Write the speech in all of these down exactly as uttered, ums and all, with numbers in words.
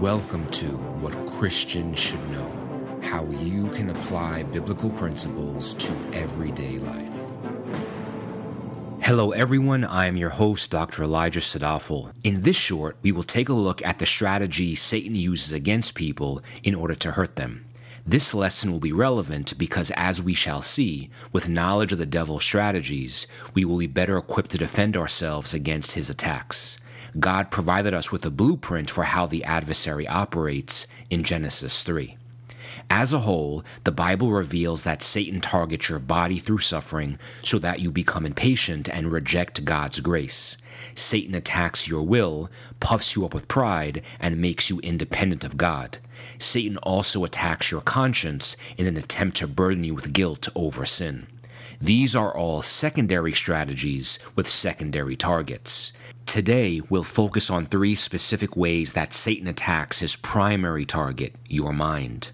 Welcome to What Christians Should Know, how you can apply biblical principles to everyday life. Hello everyone, I am your host, Doctor Elijah Sadafal. In this short, we will take a look at the strategy Satan uses against people in order to hurt them. This lesson will be relevant because, as we shall see, with knowledge of the devil's strategies, we will be better equipped to defend ourselves against his attacks. God provided us with a blueprint for how the adversary operates in Genesis three. As a whole, the Bible reveals that Satan targets your body through suffering so that you become impatient and reject God's grace. Satan attacks your will, puffs you up with pride, and makes you independent of God. Satan also attacks your conscience in an attempt to burden you with guilt over sin. These are all secondary strategies with secondary targets. Today, we'll focus on three specific ways that Satan attacks his primary target, your mind.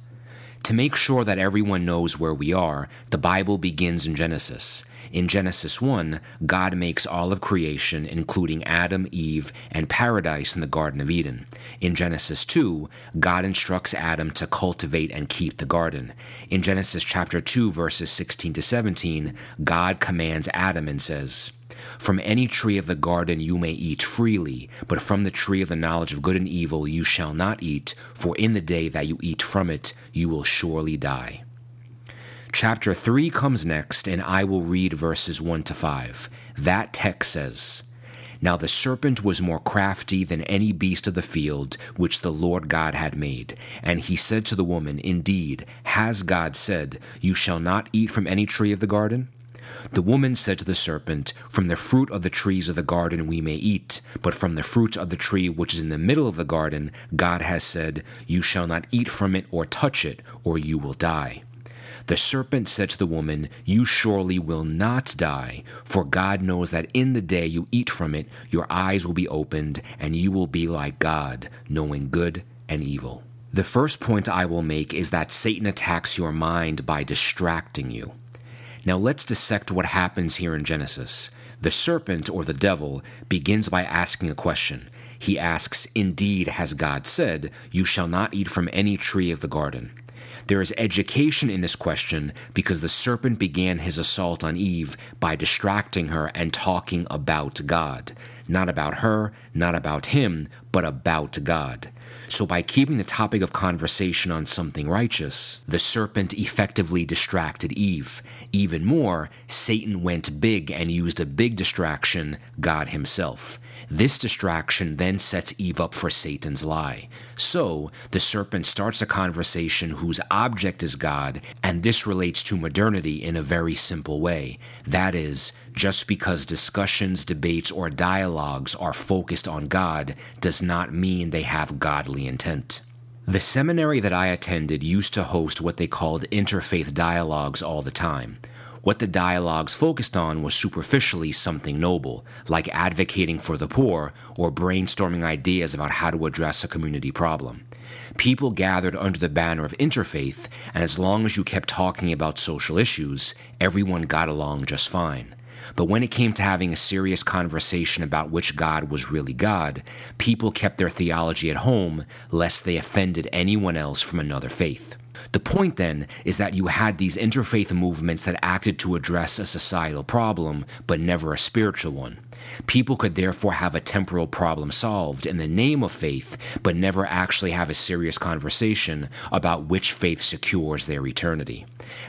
To make sure that everyone knows where we are, the Bible begins in Genesis. In Genesis one, God makes all of creation, including Adam, Eve, and paradise in the Garden of Eden. In Genesis two, God instructs Adam to cultivate and keep the garden. In Genesis chapter two, verses sixteen to seventeen, God commands Adam and says, "From any tree of the garden you may eat freely, but from the tree of the knowledge of good and evil you shall not eat, for in the day that you eat from it you will surely die." Chapter three comes next, and I will read verses one to five. That text says, "Now the serpent was more crafty than any beast of the field which the Lord God had made. And he said to the woman, 'Indeed, has God said, you shall not eat from any tree of the garden?' The woman said to the serpent, 'From the fruit of the trees of the garden we may eat, but from the fruit of the tree which is in the middle of the garden, God has said, you shall not eat from it or touch it, or you will die.' The serpent said to the woman, 'You surely will not die, for God knows that in the day you eat from it, your eyes will be opened, and you will be like God, knowing good and evil.'" The first point I will make is that Satan attacks your mind by distracting you. Now let's dissect what happens here in Genesis. The serpent, or the devil, begins by asking a question. He asks, "Indeed, has God said, you shall not eat from any tree of the garden?" There is education in this question because the serpent began his assault on Eve by distracting her and talking about God. Not about her, not about him, but about God. So by keeping the topic of conversation on something righteous, the serpent effectively distracted Eve. Even more, Satan went big and used a big distraction, God himself. This distraction then sets Eve up for Satan's lie. So, the serpent starts a conversation whose object is God, and this relates to modernity in a very simple way. That is, just because discussions, debates, or dialogues are focused on God does not mean they have godly intent. The seminary that I attended used to host what they called interfaith dialogues all the time. What the dialogues focused on was superficially something noble, like advocating for the poor or brainstorming ideas about how to address a community problem. People gathered under the banner of interfaith, and as long as you kept talking about social issues, everyone got along just fine. But when it came to having a serious conversation about which God was really God, people kept their theology at home lest they offended anyone else from another faith. The point, then, is that you had these interfaith movements that acted to address a societal problem, but never a spiritual one. People could therefore have a temporal problem solved in the name of faith, but never actually have a serious conversation about which faith secures their eternity.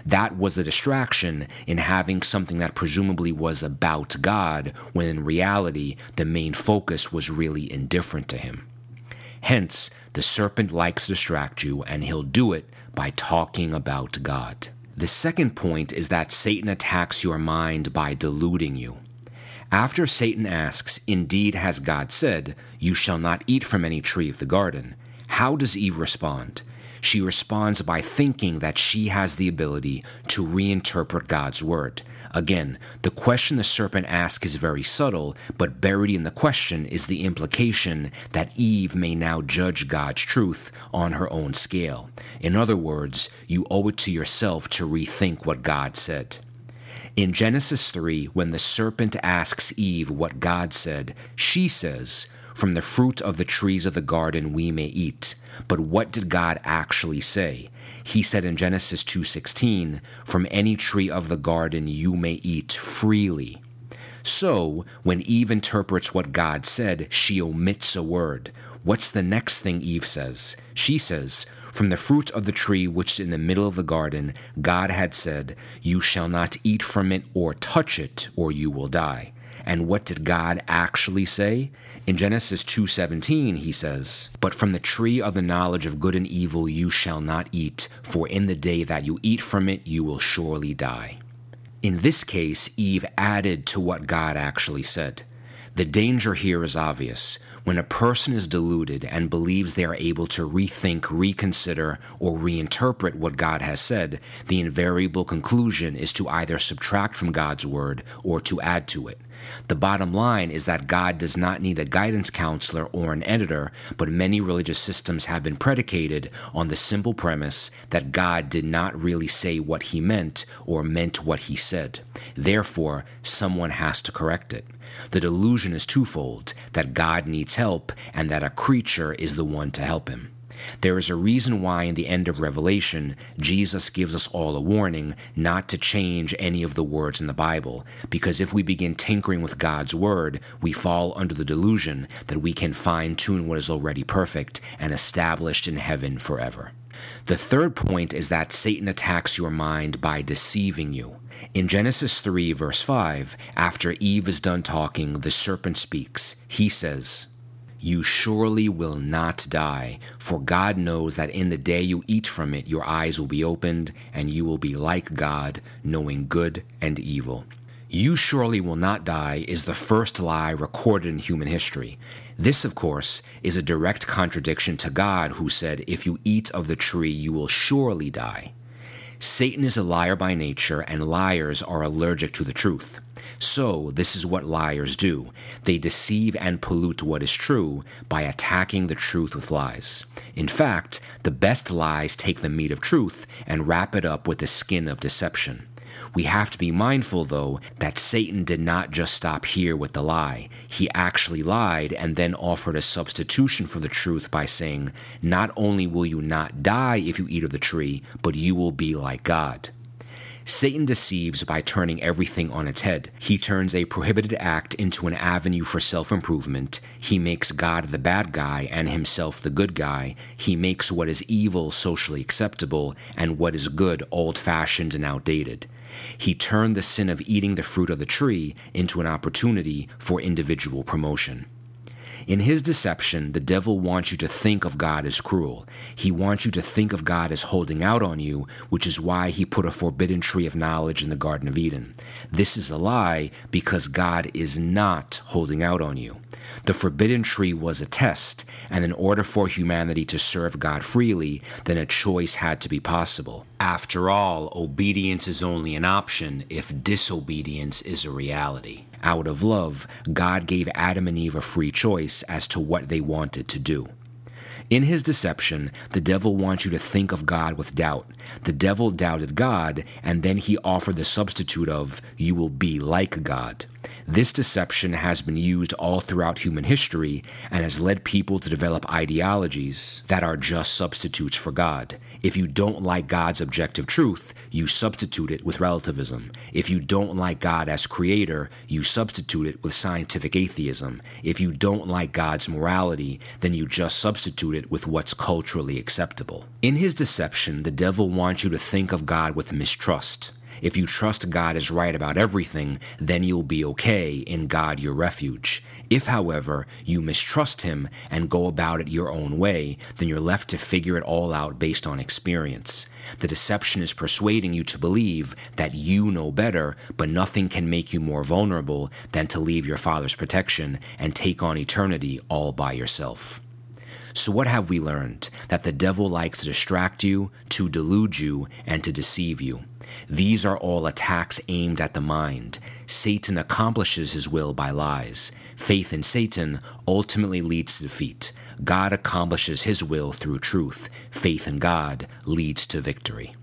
That was the distraction in having something that presumably was about God, when in reality, the main focus was really indifferent to him. Hence, the serpent likes to distract you, and he'll do it by talking about God. The second point is that Satan attacks your mind by deluding you. After Satan asks, "Indeed, has God said, you shall not eat from any tree of the garden?" how does Eve respond? She responds by thinking that she has the ability to reinterpret God's word. Again, the question the serpent asks is very subtle, but buried in the question is the implication that Eve may now judge God's truth on her own scale. In other words, you owe it to yourself to rethink what God said. In Genesis three, when the serpent asks Eve what God said, she says, From the fruit of the trees of the garden we may eat. But what did God actually say? He said in Genesis two sixteen, "From any tree of the garden you may eat freely." So, when Eve interprets what God said, she omits a word. What's the next thing Eve says? She says, "From the fruit of the tree which is in the middle of the garden, God had said, 'You shall not eat from it or touch it, or you will die.'" And what did God actually say? In Genesis two seventeen, he says, "But from the tree of the knowledge of good and evil you shall not eat, for in the day that you eat from it you will surely die." In this case, Eve added to what God actually said. The danger here is obvious. When a person is deluded and believes they are able to rethink, reconsider, or reinterpret what God has said, the invariable conclusion is to either subtract from God's word or to add to it. The bottom line is that God does not need a guidance counselor or an editor, but many religious systems have been predicated on the simple premise that God did not really say what he meant or meant what he said. Therefore, someone has to correct it. The delusion is twofold, that God needs help and that a creature is the one to help him. There is a reason why in the end of Revelation, Jesus gives us all a warning not to change any of the words in the Bible, because if we begin tinkering with God's word, we fall under the delusion that we can fine-tune what is already perfect and established in heaven forever. The third point is that Satan attacks your mind by deceiving you. In Genesis three, verse five, after Eve is done talking, the serpent speaks. He says, "You surely will not die, for God knows that in the day you eat from it, your eyes will be opened, and you will be like God, knowing good and evil." "You surely will not die" is the first lie recorded in human history. This, of course, is a direct contradiction to God, who said, "If you eat of the tree, you will surely die." Satan is a liar by nature, and liars are allergic to the truth. So, this is what liars do. They deceive and pollute what is true by attacking the truth with lies. In fact, the best lies take the meat of truth and wrap it up with the skin of deception. We have to be mindful, though, that Satan did not just stop here with the lie. He actually lied and then offered a substitution for the truth by saying, "Not only will you not die if you eat of the tree, but you will be like God." Satan deceives by turning everything on its head. He turns a prohibited act into an avenue for self-improvement. He makes God the bad guy and himself the good guy. He makes what is evil socially acceptable and what is good old-fashioned and outdated. He turned the sin of eating the fruit of the tree into an opportunity for individual promotion. In his deception, the devil wants you to think of God as cruel. He wants you to think of God as holding out on you, which is why he put a forbidden tree of knowledge in the Garden of Eden. This is a lie because God is not holding out on you. The forbidden tree was a test, and in order for humanity to serve God freely, then a choice had to be possible. After all, obedience is only an option if disobedience is a reality. Out of love, God gave Adam and Eve a free choice as to what they wanted to do. In his deception, the devil wants you to think of God with doubt. The devil doubted God, and then he offered the substitute of, "You will be like God." This deception has been used all throughout human history and has led people to develop ideologies that are just substitutes for God. If you don't like God's objective truth, you substitute it with relativism. If you don't like God as creator, you substitute it with scientific atheism. If you don't like God's morality, then you just substitute it with what's culturally acceptable. In his deception, the devil wants you to think of God with mistrust. If you trust God is right about everything, then you'll be okay, in God your refuge. If, however, you mistrust him and go about it your own way, then you're left to figure it all out based on experience. The deception is persuading you to believe that you know better, but nothing can make you more vulnerable than to leave your Father's protection and take on eternity all by yourself. So what have we learned? That the devil likes to distract you, to delude you, and to deceive you. These are all attacks aimed at the mind. Satan accomplishes his will by lies. Faith in Satan ultimately leads to defeat. God accomplishes his will through truth. Faith in God leads to victory.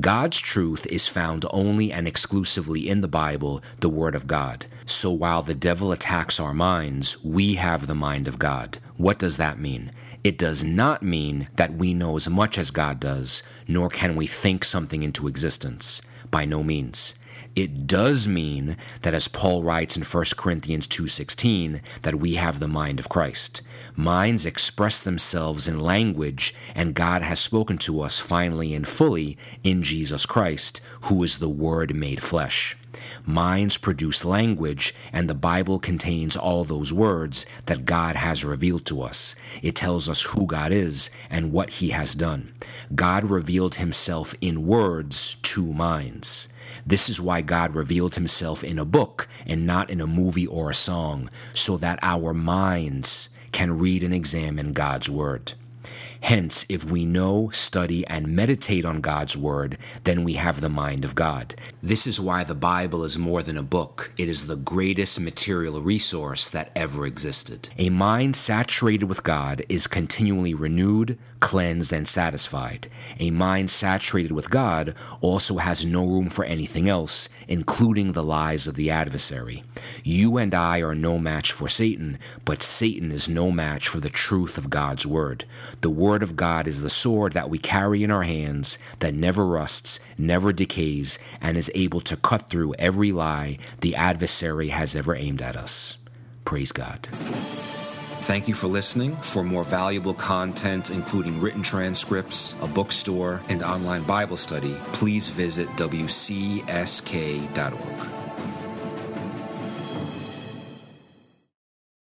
God's truth is found only and exclusively in the Bible, the Word of God. So while the devil attacks our minds, we have the mind of God. What does that mean? It does not mean that we know as much as God does, nor can we think something into existence. By no means. It does mean that, as Paul writes in First Corinthians two sixteen, that we have the mind of Christ. Minds express themselves in language, and God has spoken to us finally and fully in Jesus Christ, who is the Word made flesh. Minds produce language, and the Bible contains all those words that God has revealed to us. It tells us who God is and what He has done. God revealed Himself in words to minds. This is why God revealed Himself in a book and not in a movie or a song, so that our minds can read and examine God's Word. Hence, if we know, study, and meditate on God's Word, then we have the mind of God. This is why the Bible is more than a book. It is the greatest material resource that ever existed. A mind saturated with God is continually renewed, cleansed, and satisfied. A mind saturated with God also has no room for anything else, including the lies of the adversary. You and I are no match for Satan, but Satan is no match for the truth of God's Word. The Word The Word of God is the sword that we carry in our hands that never rusts, never decays, and is able to cut through every lie the adversary has ever aimed at us. Praise God. Thank you for listening. For more valuable content, including written transcripts, a bookstore, and online Bible study, please visit W C S K dot org.